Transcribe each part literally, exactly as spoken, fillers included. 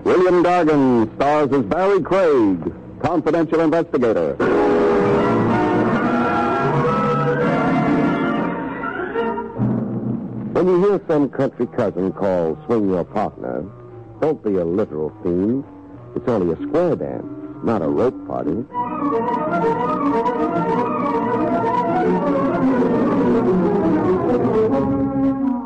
William Gargan stars as Barry Craig, confidential investigator. When you hear some country cousin call Swing Your Partner, don't be a literal fiend. It's only a square dance, not a rope party.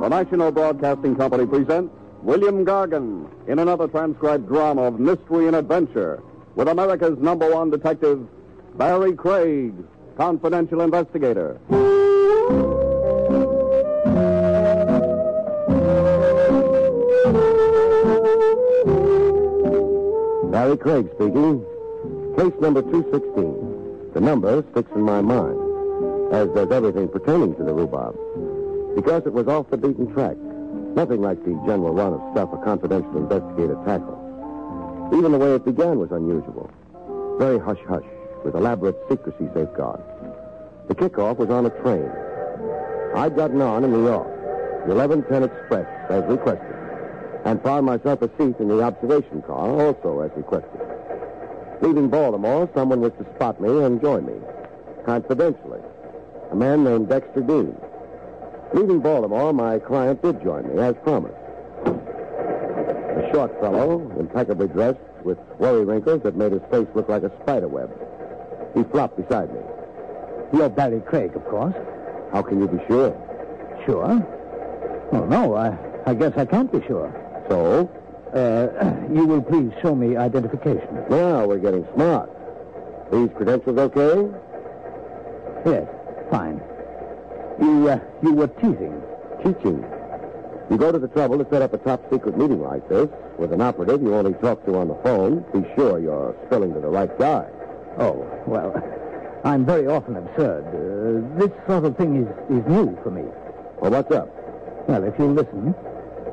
The National Broadcasting Company presents William Gargan in another transcribed drama of mystery and adventure with America's number one detective, Barry Craig, confidential investigator. Barry Craig speaking. Case number two sixteen. The number sticks in my mind, as does everything pertaining to the rhubarb, because it was off the beaten track. Nothing like the general run of stuff a confidential investigator tackles. Even the way it began was unusual. Very hush-hush, with elaborate secrecy safeguards. The kickoff was on a train. I'd gotten on in New York, the eleven ten Express, as requested, and found myself a seat in the observation car, also as requested. Leaving Baltimore, someone was to spot me and join me, confidentially. A man named Dexter Dean. Leaving Baltimore, my client did join me, as promised. A short fellow, impeccably dressed, with worry wrinkles that made his face look like a spider web. He flopped beside me. You're Barry Craig, of course. How can you be sure? Sure? Oh, no, I, I guess I can't be sure. So? Uh, you will please show me identification. Now we're getting smart. These credentials okay? Yes, fine. You, uh, you were teasing. Teaching? You go to the trouble to set up a top-secret meeting like this with an operative you only talk to on the phone. Be sure you're spelling to the right guy. Oh, well, I'm very often absurd. Uh, this sort of thing is, is new for me. Well, what's up? Well, if you listen,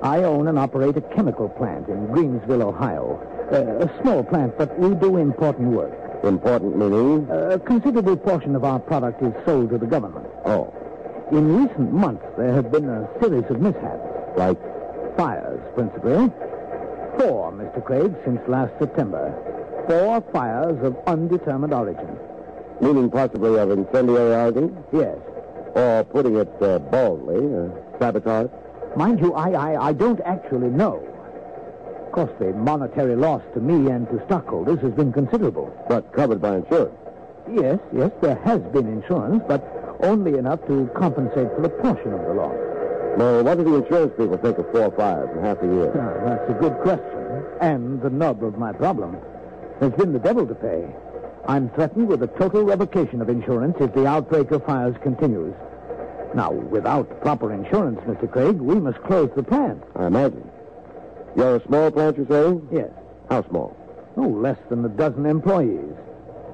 I own and operate a chemical plant in Greensville, Ohio. Uh, a small plant, but we do important work. Important meaning? A considerable portion of our product is sold to the government. Oh. In recent months, there have been a series of mishaps. Like? Fires, principally. Four, Mister Craig, since last September. Four fires of undetermined origin. Meaning possibly of incendiary origin? Yes. Or, putting it uh, baldly, uh, sabotage? Mind you, I, I, I don't actually know. Of course, the monetary loss to me and to stockholders has been considerable. But covered by insurance? Yes, yes, there has been insurance, but only enough to compensate for a portion of the loss. Now, what do the insurance people think of four fires in half a year? Oh, that's a good question, and the nub of my problem. There's been the devil to pay. I'm threatened with a total revocation of insurance if the outbreak of fires continues. Now, without proper insurance, Mister Craig, we must close the plant. I imagine. You're a small plant, you say? Yes. How small? Oh, less than a dozen employees.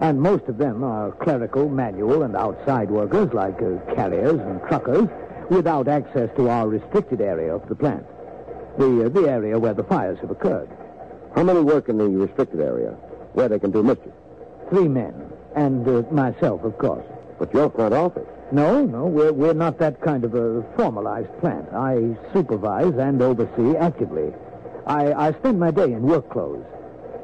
And most of them are clerical, manual, and outside workers like uh, carriers and truckers without access to our restricted area of the plant, the uh, the area where the fires have occurred. How many work in the restricted area where they can do mischief? Three men, and uh, myself, of course. But your front office? No, no, we're, we're not that kind of a formalized plant. I supervise and oversee actively. I, I spend my day in work clothes.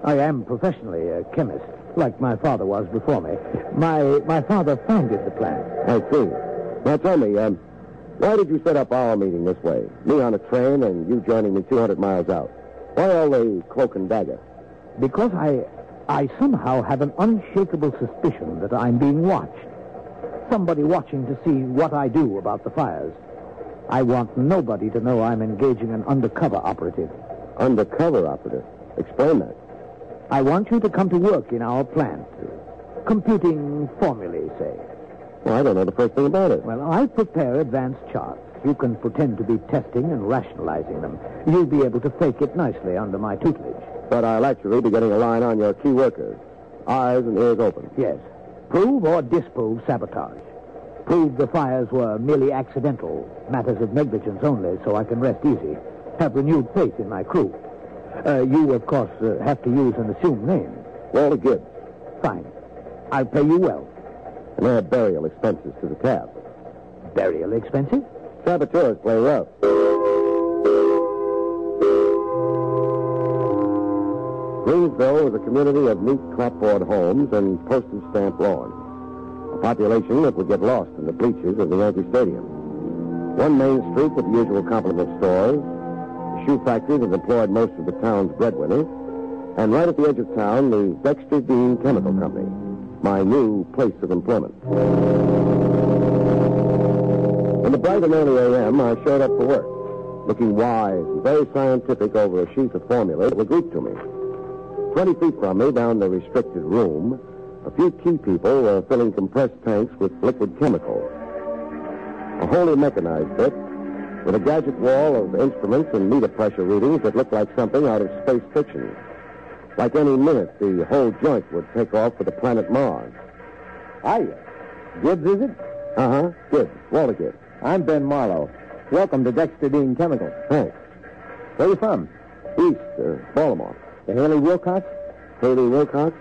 I am professionally a chemist, like my father was before me. My my father founded the plant. I see. Now tell me, um, why did you set up our meeting this way? Me on a train and you joining me two hundred miles out. Why all the cloak and dagger? Because I, I somehow have an unshakable suspicion that I'm being watched. Somebody watching to see what I do about the fires. I want nobody to know I'm engaging an undercover operative. Undercover operative? Explain that. I want you to come to work in our plant. Computing formulae, say. Well, I don't know the first thing about it. Well, I prepare advanced charts. You can pretend to be testing and rationalizing them. You'll be able to fake it nicely under my tutelage. But I'll actually be getting a line on your key workers. Eyes and ears open. Yes. Prove or disprove sabotage. Prove the fires were merely accidental, matters of negligence only, so I can rest easy. Have renewed faith in my crew. Uh, you, of course, uh, have to use an assumed name. Walter Gibbs. Fine. I'll pay you well. And add burial expenses to the tab. Burial expenses? Saboteurs play rough. Greensville was a community of neat clapboard homes and postage stamp lawns, a population that would get lost in the bleachers of the Yankee Stadium. One main street with the usual complement of stores, a shoe factory that employed most of the town's breadwinners, and right at the edge of town, the Dexter Dean Chemical Company, my new place of employment. In the bright and early A M, I showed up for work, looking wise and very scientific over a sheet of formula that was leaked to me. Twenty feet from me, down the restricted room, a few key people were filling compressed tanks with liquid chemicals. A wholly mechanized bit, with a gadget wall of instruments and meter pressure readings that looked like something out of space fiction. Like any minute, the whole joint would take off for the planet Mars. Hiya. Gibbs, is it? Uh-huh. Gibbs. Walter Gibbs. I'm Ben Marlowe. Welcome to Dexter Dean Chemical. Thanks. Where are you from? East, uh, Baltimore. The Haley Wilcox? Haley Wilcox?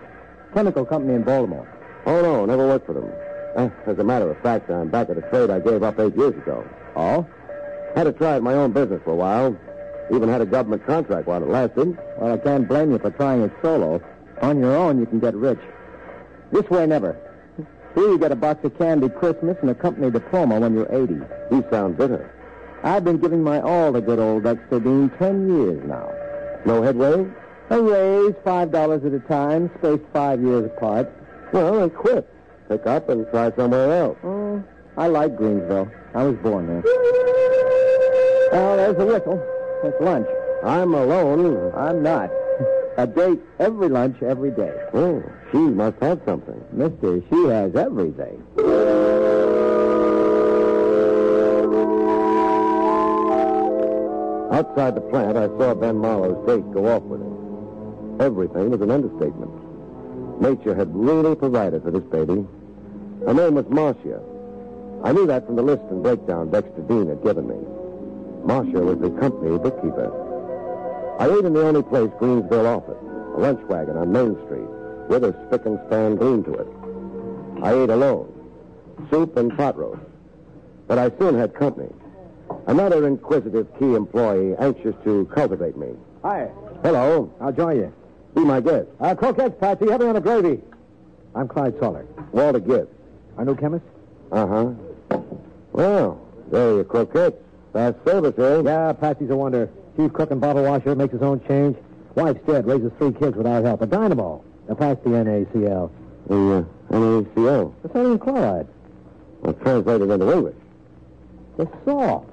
Chemical company in Baltimore. Oh, no, never worked for them. Uh, as a matter of fact, I'm back at a trade I gave up eight years ago. Oh? Had to try at my own business for a while. Even had a government contract while it lasted. Well, I can't blame you for trying it solo. On your own, you can get rich. This way, never. Here you get a box of candy Christmas and a company diploma when you're eighty. You sound bitter. I've been giving my all to good old Dexter Dean ten years now. No headway? A raise, five dollars at a time, spaced five years apart. Well, I quit. Pick up and try somewhere else. Oh, I like Greensville. I was born there. Well, there's the whistle. It's lunch. I'm alone. I'm not. A date every lunch, every day. Oh, she must have something. Mister, she has everything. Outside the plant, I saw Ben Marlowe's date go off with him. Everything was an understatement. Nature had really provided for this baby. Her name was Marcia. I knew that from the list and breakdown Dexter Dean had given me. Marcia was the company bookkeeper. I ate in the only place Greensville offered, a lunch wagon on Main Street, with a spick and span gleam to it. I ate alone, soup and pot roast. But I soon had company. Another inquisitive key employee anxious to cultivate me. Hi. Hello. I'll join you. Be my guest. Uh, croquettes, Patsy. Have me on a gravy. I'm Clyde Salter. Walter Gibbs. Our new chemist? Uh-huh. Well, there are your croquettes. Fast service, eh? Yeah, Patsy's a wonder. Chief cook and bottle washer, makes his own change. Wife's dead, raises three kids without help. A dynamo. Now pass the N A C L. The uh, N A C L? The sodium chloride. Well, translated into English. The salt.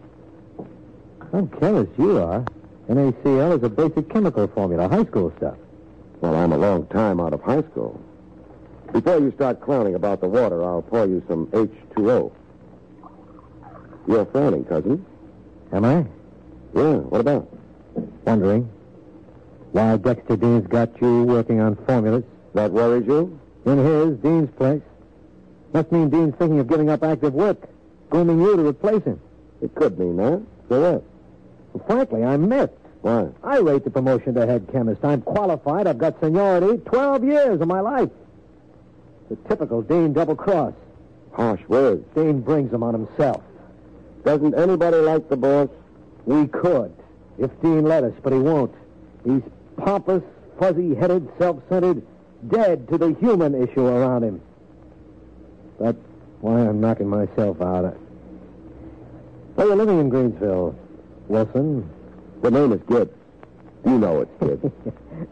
I'm careless you are. N A C L is a basic chemical formula, high school stuff. Well, I'm a long time out of high school. Before you start clowning about the water, I'll pour you some H two O. You're frowning, cousin. Am I? Yeah, what about? Wondering why Dexter Dean's got you working on formulas. That worries you? In his, Dean's place. Must mean Dean's thinking of giving up active work, grooming you to replace him. It could mean that. So what? Well, frankly, I'm miffed. Why? I rate the promotion to head chemist. I'm qualified. I've got seniority. Twelve years of my life. The typical Dean double cross. Harsh words. Dean brings them on himself. Doesn't anybody like the boss? We could, if Dean let us, but he won't. He's pompous, fuzzy-headed, self-centered, dead to the human issue around him. That's why I'm knocking myself out. I... Well, you're living in Greensville, Wilson. The name is Gibbs. You know it's Gibbs.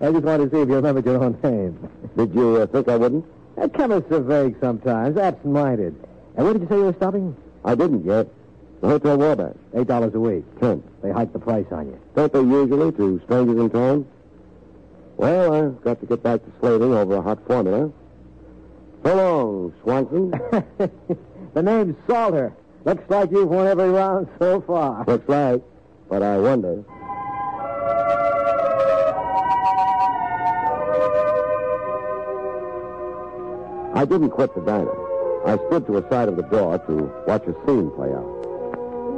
I just wanted to see if you remembered your own name. Did you uh, think I wouldn't? Uh, chemists are vague sometimes, absent-minded. And where did you say you were stopping? I didn't yet. The Hotel Wabash. Eight dollars a week. Ten. They hike the price on you. Don't they usually to strangers in town? Well, I've got to get back to slaving over a hot formula. So long, Swanson. The name's Salter. Looks like you've won every round so far. Looks like, but I wonder. I didn't quit the diner. I stood to a side of the door to watch a scene play out.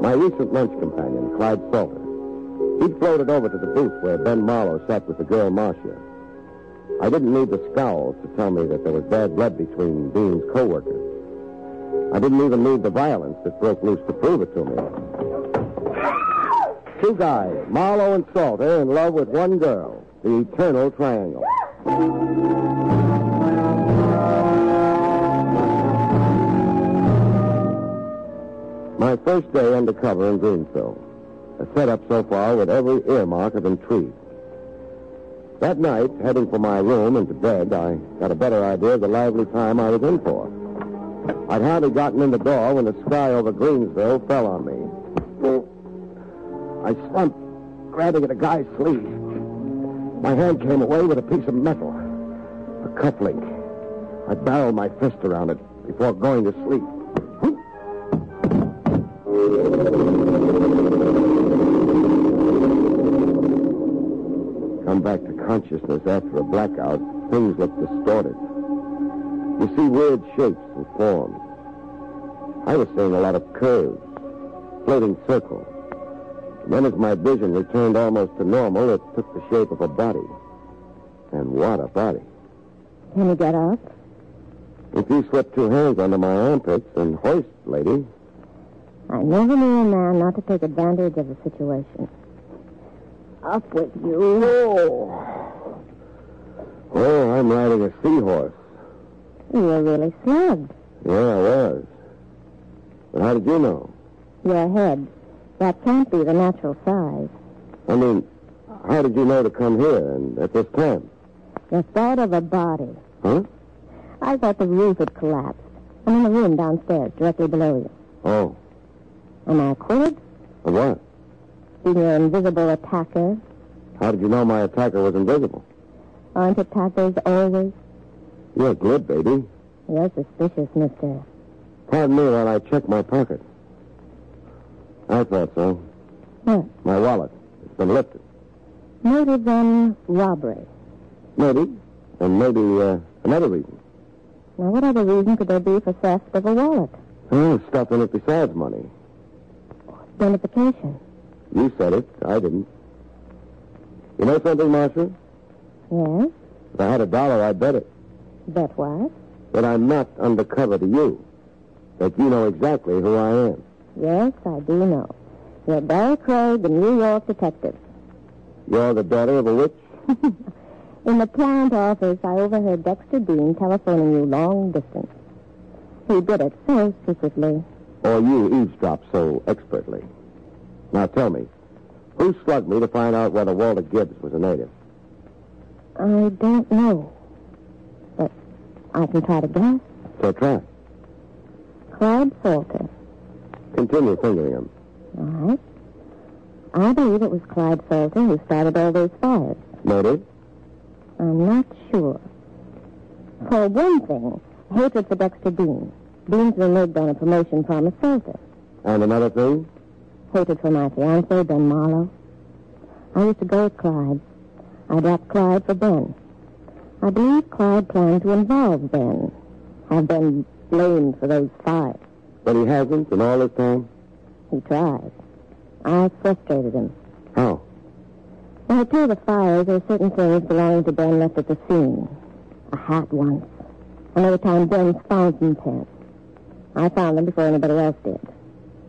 My recent lunch companion, Clyde Salter, he'd floated over to the booth where Ben Marlowe sat with the girl Marcia. I didn't need the scowls to tell me that there was bad blood between Dean's co-workers. I didn't even need the violence that broke loose to prove it to me. Two guys, Marlowe and Salter, in love with one girl. the Eternal Triangle. My first day undercover in Greensville. A setup so far with every earmark of intrigue. That night, heading for my room and to bed, I got a better idea of the lively time I was in for. I'd hardly gotten in the door when the sky over Greensville fell on me. I slumped, grabbing at a guy's sleeve. My hand came away with a piece of metal, a cufflink. I barreled my fist around it before going to sleep. Come back to consciousness after a blackout, things look distorted. You see weird shapes and forms. I was seeing a lot of curves, floating circles. And then as my vision returned almost to normal, it took the shape of a body. And what a body. Can you get up? If you slip two hands under my armpits and hoist, lady. I never knew a man not to take advantage of the situation. Up with you. Oh, oh I'm riding a seahorse. You were really slugged. Yeah, I was. But how did you know? Your head. That can't be the natural size. I mean, how did you know to come here and at this time? The thought of a body. Huh? I thought the roof had collapsed. I'm in the room downstairs, directly below you. Oh. Am I acquitted? Of what? Being your invisible attacker. How did you know my attacker was invisible? Aren't attackers always? You're good, baby. You're suspicious, mister. Pardon me while I check my pocket. I thought so. What? My wallet. It's been lifted. Maybe then robbery. Maybe. And maybe uh, another reason. Now, what other reason could there be for theft of a wallet? Oh, stuff in it besides money. Identification. You said it. I didn't. You know something, Marcia? Yes? If I had a dollar, I'd bet it. Bet what? That I'm not undercover to you. That you know exactly who I am. Yes, I do know. You're Barry Craig, the New York detective. You're the daughter of a witch? In the plant office, I overheard Dexter Dean telephoning you long distance. He did it so secretly. Or you eavesdropped so expertly. Now tell me, who slugged me to find out whether Walter Gibbs was a native? I don't know. But I can try to guess. So try. Clyde Salter. Continue fingering him. All right. I believe it was Clyde Salter who started all those fires. Murdered? I'm not sure. For one thing, hatred for Dexter Dean. Dean's reneged on a promotion promised Salter. And another thing? Hatred for my fiancé, Ben Marlowe. I used to go with Clyde. I dropped Clyde for Ben. I believe Clyde planned to involve Ben. Have Ben blamed for those fires. But he hasn't in all this time? He tried. I frustrated him. How? Well, to the fires, there were certain things belonging to Ben left at the scene. A hat once. Another time, Ben's fountain pen. I found them before anybody else did.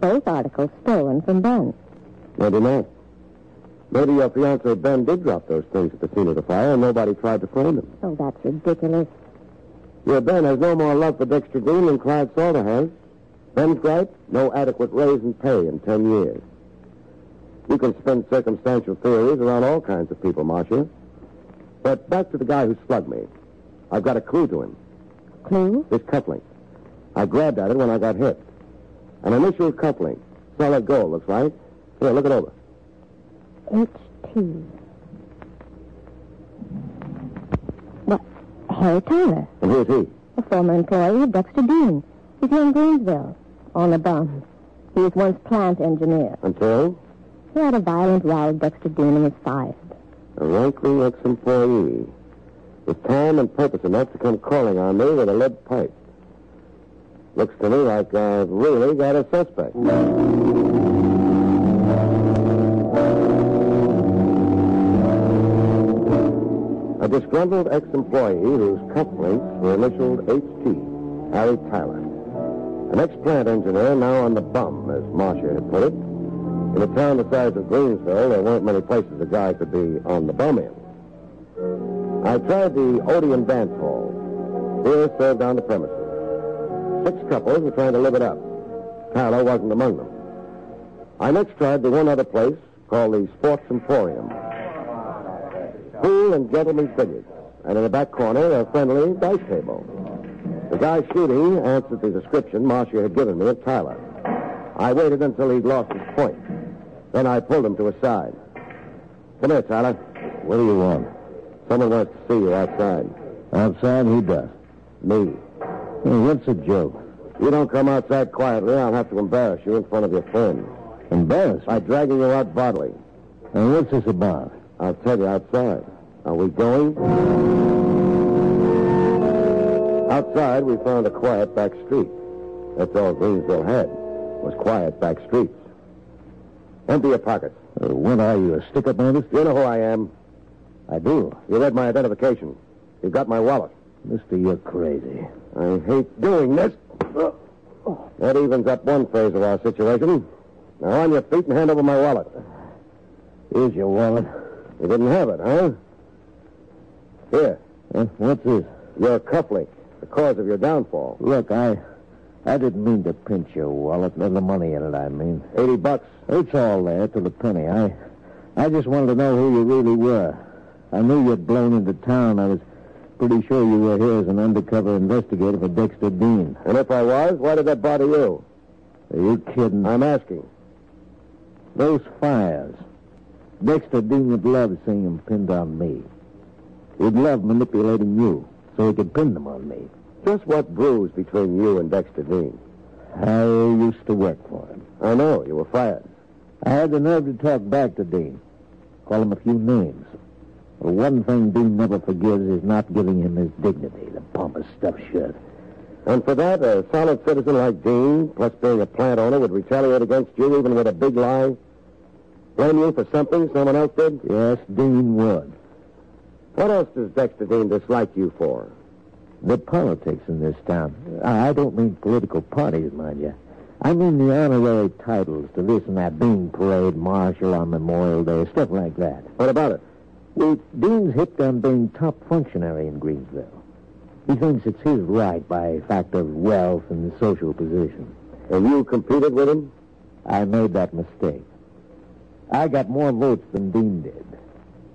Both articles stolen from Ben. Maybe not. Maybe your fiancé Ben did drop those things at the scene of the fire and nobody tried to find them. Oh, that's ridiculous. Your Ben has no more love for Dexter Dean than Clyde Salter has. Ben's gripe, no adequate raise in pay in ten years. You can spin circumstantial theories around all kinds of people, Marcia. But back to the guy who slugged me. I've got a clue to him. Clue? This cufflink. I grabbed at it when I got hit. An initial cufflink. Solid gold, looks like. Here, look it over. H T. What? Harry Tyler. And who's he? A former employee of Dexter Dean. He's here in Greensville, on the bum. He was once plant engineer. Until? He had a violent row with Dexter Dean and was fired. A rankling ex-employee. With time and purpose enough to come calling on me with a lead pipe. Looks to me like I've really got a suspect. A disgruntled ex-employee whose cufflinks were initialed H T, Harry Tyler. An ex-plant engineer now on the bum, as Marcia had put it. In a town the size of Greensville, there weren't many places a guy could be on the bum in. I tried the Odeon Dance Hall. Beer served on the premises. Six couples were trying to live it up. Tyler wasn't among them. I next tried the one other place called the Sports Emporium. Pool and gentlemen's billiards, and in the back corner, a friendly dice table. The guy shooting answered the description Marcia had given me of Tyler. I waited until he'd lost his point. Then I pulled him to his side. Come here, Tyler. What do you want? Someone wants to see you outside. Outside? Who does? Me. Hey, what's the joke? You don't come outside quietly, I'll have to embarrass you in front of your friends. Embarrassed? By dragging you out bodily. And what's this about? I'll tell you outside. Are we going? Outside, we found a quiet back street. That's all Greensville had, was quiet back streets. Empty your pockets. Uh, what are you, a stick-up artist? You know who I am. I do. You read my identification. You've got my wallet. Mister, you're crazy. I hate doing this. That evens up one phase of our situation. Now on your feet and hand over my wallet. Here's your wallet. You didn't have it, huh? Here. Huh? What's this? Your cufflink, the cause of your downfall. Look, I... I didn't mean to pinch your wallet. The money in it, I mean. Eighty bucks. It's all there to the penny. I I just wanted to know who you really were. I knew you'd blown into town. I was pretty sure you were here as an undercover investigator for Dexter Dean. And if I was, why did that bother you? Are you kidding? I'm asking. Those fires. Dexter Dean would love seeing them pinned on me. He'd love manipulating you so he could pin them on me. Just what brews between you and Dexter Dean? I used to work for him. I know. You were fired. I had the nerve to talk back to Dean. Call him a few names. Well, one thing Dean never forgives is not giving him his dignity, the pompous stuffed shirt. And for that, a solid citizen like Dean, plus being a plant owner, would retaliate against you even with a big lie? Blame you for something someone else did? Yes, Dean would. What else does Dexter Dean dislike you for? The politics in this town. I don't mean political parties, mind you. I mean the honorary titles to this and that, Dean Parade, Marshal on Memorial Day, stuff like that. What about it? Well, Dean's hipped on being top functionary in Greensville. He thinks it's his right by fact of wealth and social position. And you competed with him? I made that mistake. I got more votes than Dean did.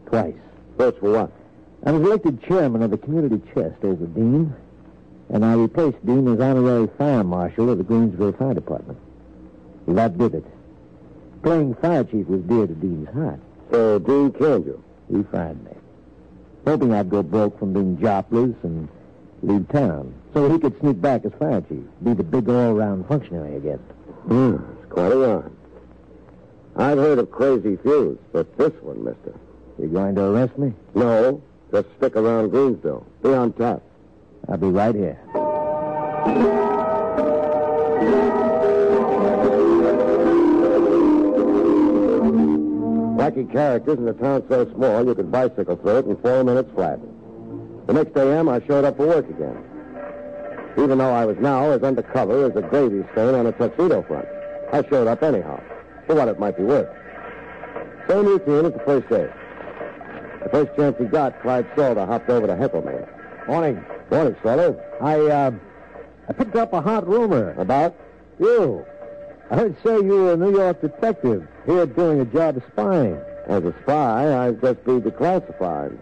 Twice. Votes for what? I was elected chairman of the community chest over Dean, and I replaced Dean as honorary fire marshal of the Greensville Fire Department. Well, that did it. Playing fire chief was dear to Dean's heart. So Dean killed you? He fired me, hoping I'd go broke from being jobless and leave town, so he could sneak back as fire chief, be the big all-round functionary again. Hmm, it's quite a yarn. I've heard of crazy feuds, but this one, mister. You going to arrest me? No. Just stick around Greensville. Be on top. I'll be right here. Wacky characters in a town so small you could bicycle through it in four minutes flat. The next A M I showed up for work again. Even though I was now as undercover as a gravy stain on a tuxedo front, I showed up anyhow, for what it might be worth. Same routine as the first day. The first chance he got, Clyde Salter hopped over to heckle me. Morning. Morning, Salter. I, uh, I picked up a hot rumor. About? You. I heard say you were a New York detective here doing a job of spying. As a spy, I've just been declassified.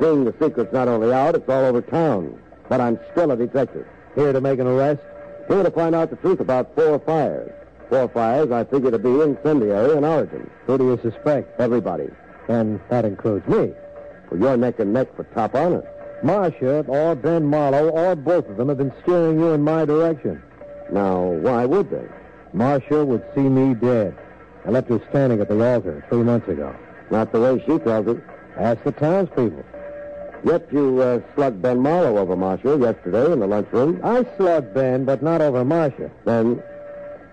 Seeing the secret's not only out, it's all over town. But I'm still a detective. Here to make an arrest? Here to find out the truth about four fires. Four fires I figure to be incendiary in origin. Who do you suspect? Everybody. And that includes me. Well, you're neck and neck for top honor. Marcia, or Ben Marlowe, or both of them have been steering you in my direction. Now, why would they? Marcia would see me dead. I left her standing at the altar three months ago. Not the way she tells it. Ask the townspeople. Yet you uh, slugged Ben Marlowe over Marcia yesterday in the lunchroom. I slugged Ben, but not over Marcia. Then?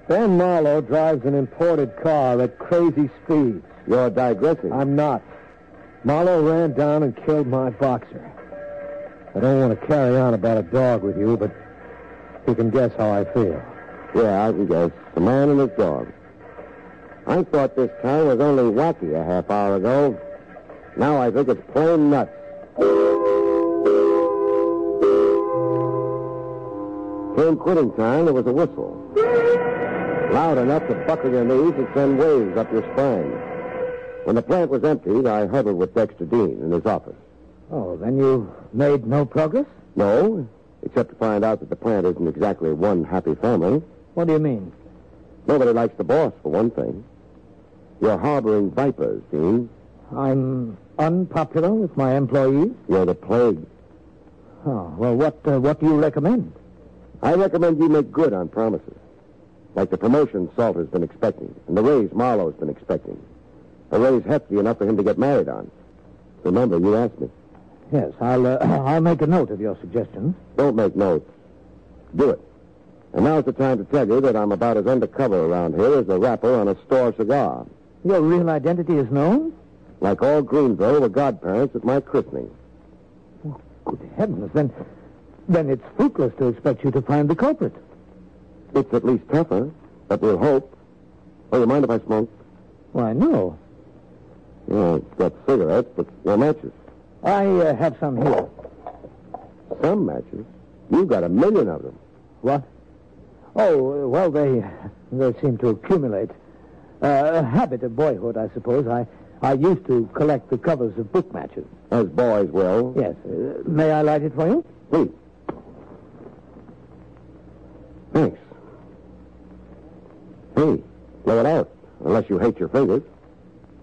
Ben Marlowe drives an imported car at crazy speeds. You're digressing. I'm not. Marlowe ran down and killed my boxer. I don't want to carry on about a dog with you, but you can guess how I feel. Yeah, I can guess. The man and his dog. I thought this town was only wacky a half hour ago. Now I think it's plain nuts. firm quitting sign, there was a whistle. Loud enough to buckle your knees and send waves up your spine. When the plant was emptied, I huddled with Dexter Dean in his office. Oh, then you've made no progress? No, except to find out that the plant isn't exactly one happy family. What do you mean? Nobody likes the boss, for one thing. You're harboring vipers, Dean. I'm unpopular with my employees? You're the plague. Oh, well, what, uh, what do you recommend? I recommend you make good on promises. Like the promotion Salter's been expecting, and the raise Marlowe's been expecting. A raise hefty enough for him to get married on. Remember, you asked me. Yes, I'll, uh, I'll make a note of your suggestions. Don't make notes. Do it. And now's the time to tell you that I'm about as undercover around here as the wrapper on a store cigar. Your real identity is known? Like all Greenville were godparents at my christening. Oh, good heavens. Then, then it's fruitless to expect you to find the culprit. It's at least tougher, but we'll hope. Oh, you mind if I smoke? Why, no. You know, it's got cigarettes, but no matches. I uh, have some here. Some matches? You've got a million of them. What? Oh, well, they they seem to accumulate. Uh, a habit of boyhood, I suppose. I, I used to collect the covers of book matches. As boys will. Yes. Uh, may I light it for you? Please. Thanks. Hey, blow it out, unless you hate your fingers.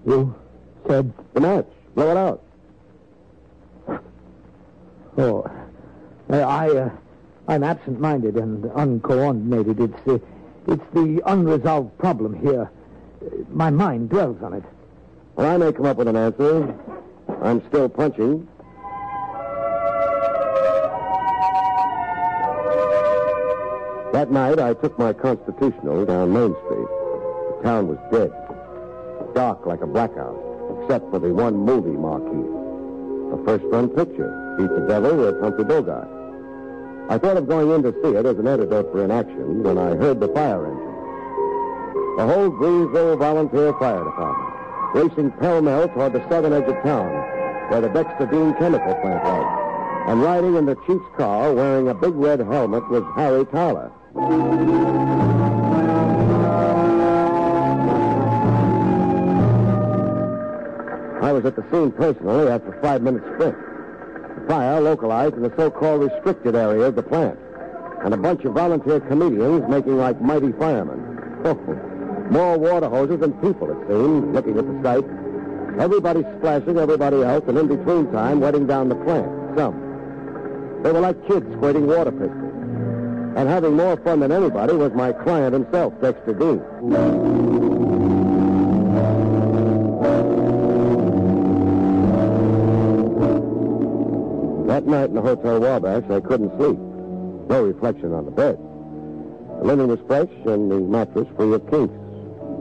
You said? The match. Blow it out. Oh, uh, I, uh, I'm absent-minded and uncoordinated. It's, uh, it's the unresolved problem here. Uh, my mind dwells on it. Well, I may come up with an answer. I'm still punching. That night, I took my constitutional down Main Street. The town was dead. Dark like a blackout, except for the one movie marquee. A first-run picture. Beat the Devil with Humphrey Bogart. I thought of going in to see it as an antidote for inaction when I heard the fire engine. The whole Greensville Volunteer Fire Department racing pell-mell toward the southern edge of town where the Dexter Dean Chemical Plant was. And riding in the chief's car wearing a big red helmet was Harry Tyler. I was at the scene personally after a five-minute sprint. Fire localized in the so-called restricted area of the plant. And a bunch of volunteer comedians making like mighty firemen. More water hoses than people, it seemed, looking at the sight. Everybody splashing everybody else, and in between time, wetting down the plant, some. They were like kids squirting water pistols. And having more fun than anybody was my client himself, Dexter Dean. That night in the Hotel Wabash, I couldn't sleep. No reflection on the bed. The linen was fresh and the mattress free of kinks.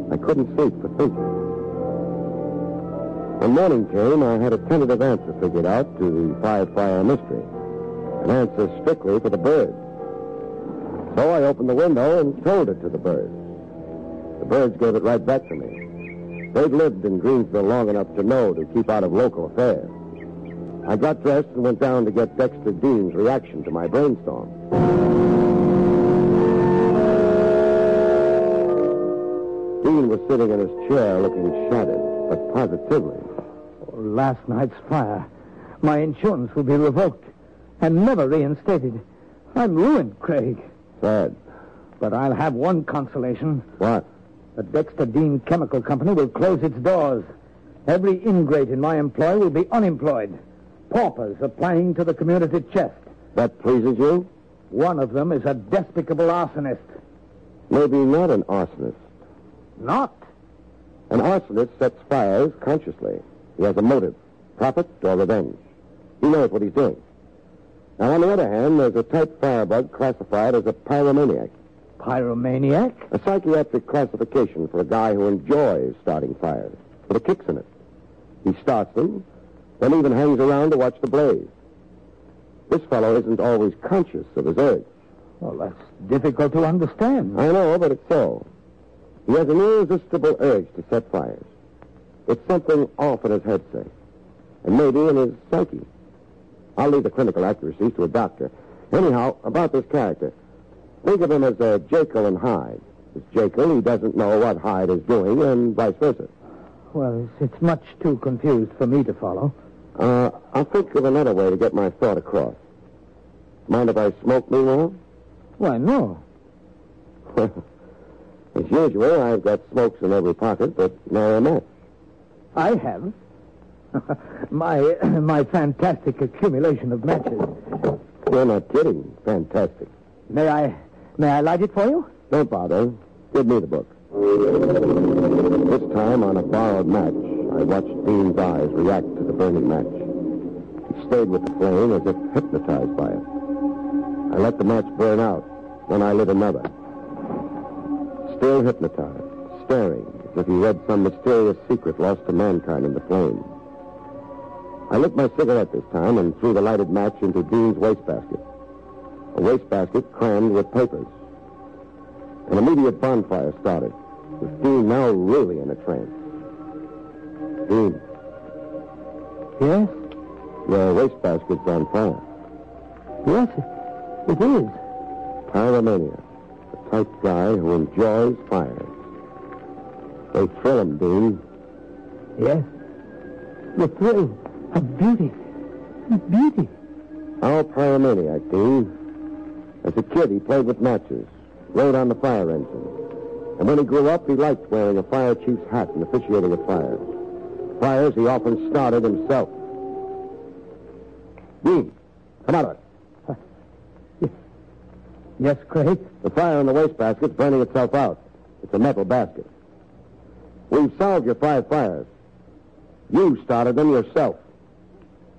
I couldn't sleep for thinking. When morning came, I had a tentative answer figured out to the five-fire mystery. An answer strictly for the bird. So I opened the window and told it to the birds. The birds gave it right back to me. They'd lived in Greensville long enough to know to keep out of local affairs. I got dressed and went down to get Dexter Dean's reaction to my brainstorm. Dean was sitting in his chair looking shattered, but positively. Oh, last night's fire. My insurance will be revoked and never reinstated. I'm ruined, Craig. Sad. But I'll have one consolation. What? The Dexter Dean Chemical Company will close its doors. Every ingrate in my employ will be unemployed. Paupers applying to the community chest. That pleases you? One of them is a despicable arsonist. Maybe not an arsonist. Not? An arsonist sets fires consciously. He has a motive, profit or revenge. He knows what he's doing. Now, on the other hand, there's a type firebug classified as a pyromaniac. Pyromaniac? A psychiatric classification for a guy who enjoys starting fires, for the kicks in it. He starts them, then even hangs around to watch the blaze. This fellow isn't always conscious of his urge. Well, that's difficult to understand. I know, but it's so. He has an irresistible urge to set fires. It's something off in his head, say, and maybe in his psyche. I'll leave the clinical accuracies to a doctor. Anyhow, about this character, Think of him as a Jekyll and Hyde. As Jekyll, he doesn't know what Hyde is doing, and vice versa. Well, it's much too confused for me to follow. Uh, I'll think of another way to get my thought across. Mind if I smoke meanwhile? Why, no. As usual, I've got smokes in every pocket, but nary a match. I have. my my fantastic accumulation of matches. You're not kidding. Fantastic. May I may I light it for you? Don't bother. Give me the book. This time, on a borrowed match, I watched Dean's eyes react to the burning match. He stayed with the flame as if hypnotized by it. I let the match burn out. Then I lit another. Still hypnotized, staring, as if he read some mysterious secret lost to mankind in the flame. I lit my cigarette this time and threw the lighted match into Dean's wastebasket. A wastebasket crammed with papers. An immediate bonfire started, with Dean now really in a trance. Dean. Yes? Your wastebasket's on fire. Yes, it is. Pyromania. Type guy who enjoys fire. They thrill him, Dean. Yes. The thrill of beauty. Of beauty. Our pyromaniac, Dean. As a kid, he played with matches, rode on the fire engine. And when he grew up, he liked wearing a fire chief's hat and officiating at fires. Fires he often started himself. Dean, come out of it. Yes, Craig? The fire in the wastebasket's burning itself out. It's a metal basket. We've solved your five fires. You started them yourself.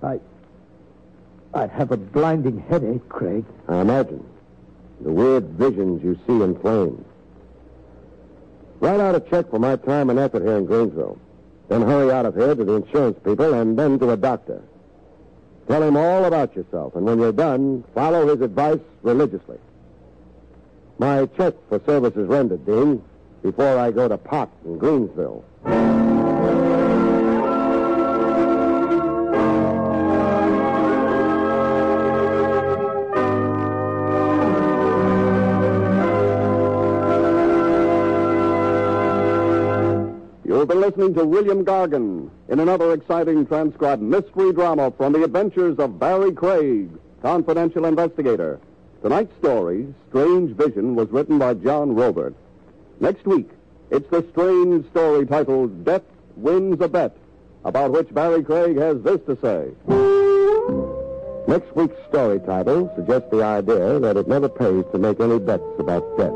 I... I have a blinding headache, Craig. I imagine. The weird visions you see in flames. Write out a check for my time and effort here in Greensville. Then hurry out of here to the insurance people and then to a doctor. Tell him all about yourself, and when you're done, follow his advice religiously. My check for services rendered, Dean, before I go to pot in Greensville. You've been listening to William Gargan in another exciting transcribed mystery drama from the adventures of Barry Craig, confidential investigator. Tonight's story, Strange Vision, was written by John Robert. Next week, it's the strange story titled Death Wins a Bet, about which Barry Craig has this to say. Next week's story title suggests the idea that it never pays to make any bets about death,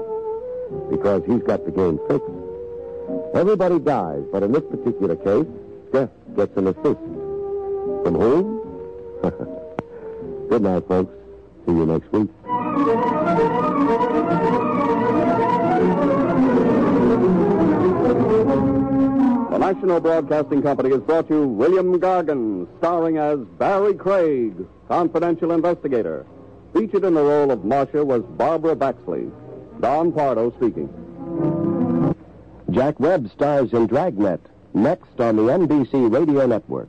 because he's got the game fixed. Everybody dies, but in this particular case, death gets an assist. From whom? Good night, folks. See you next week. The National Broadcasting Company has brought you William Gargan, starring as Barry Craig, confidential investigator. Featured in the role of Marcia was Barbara Baxley. Don Pardo speaking. Jack Webb stars in Dragnet, next on the N B C Radio Network.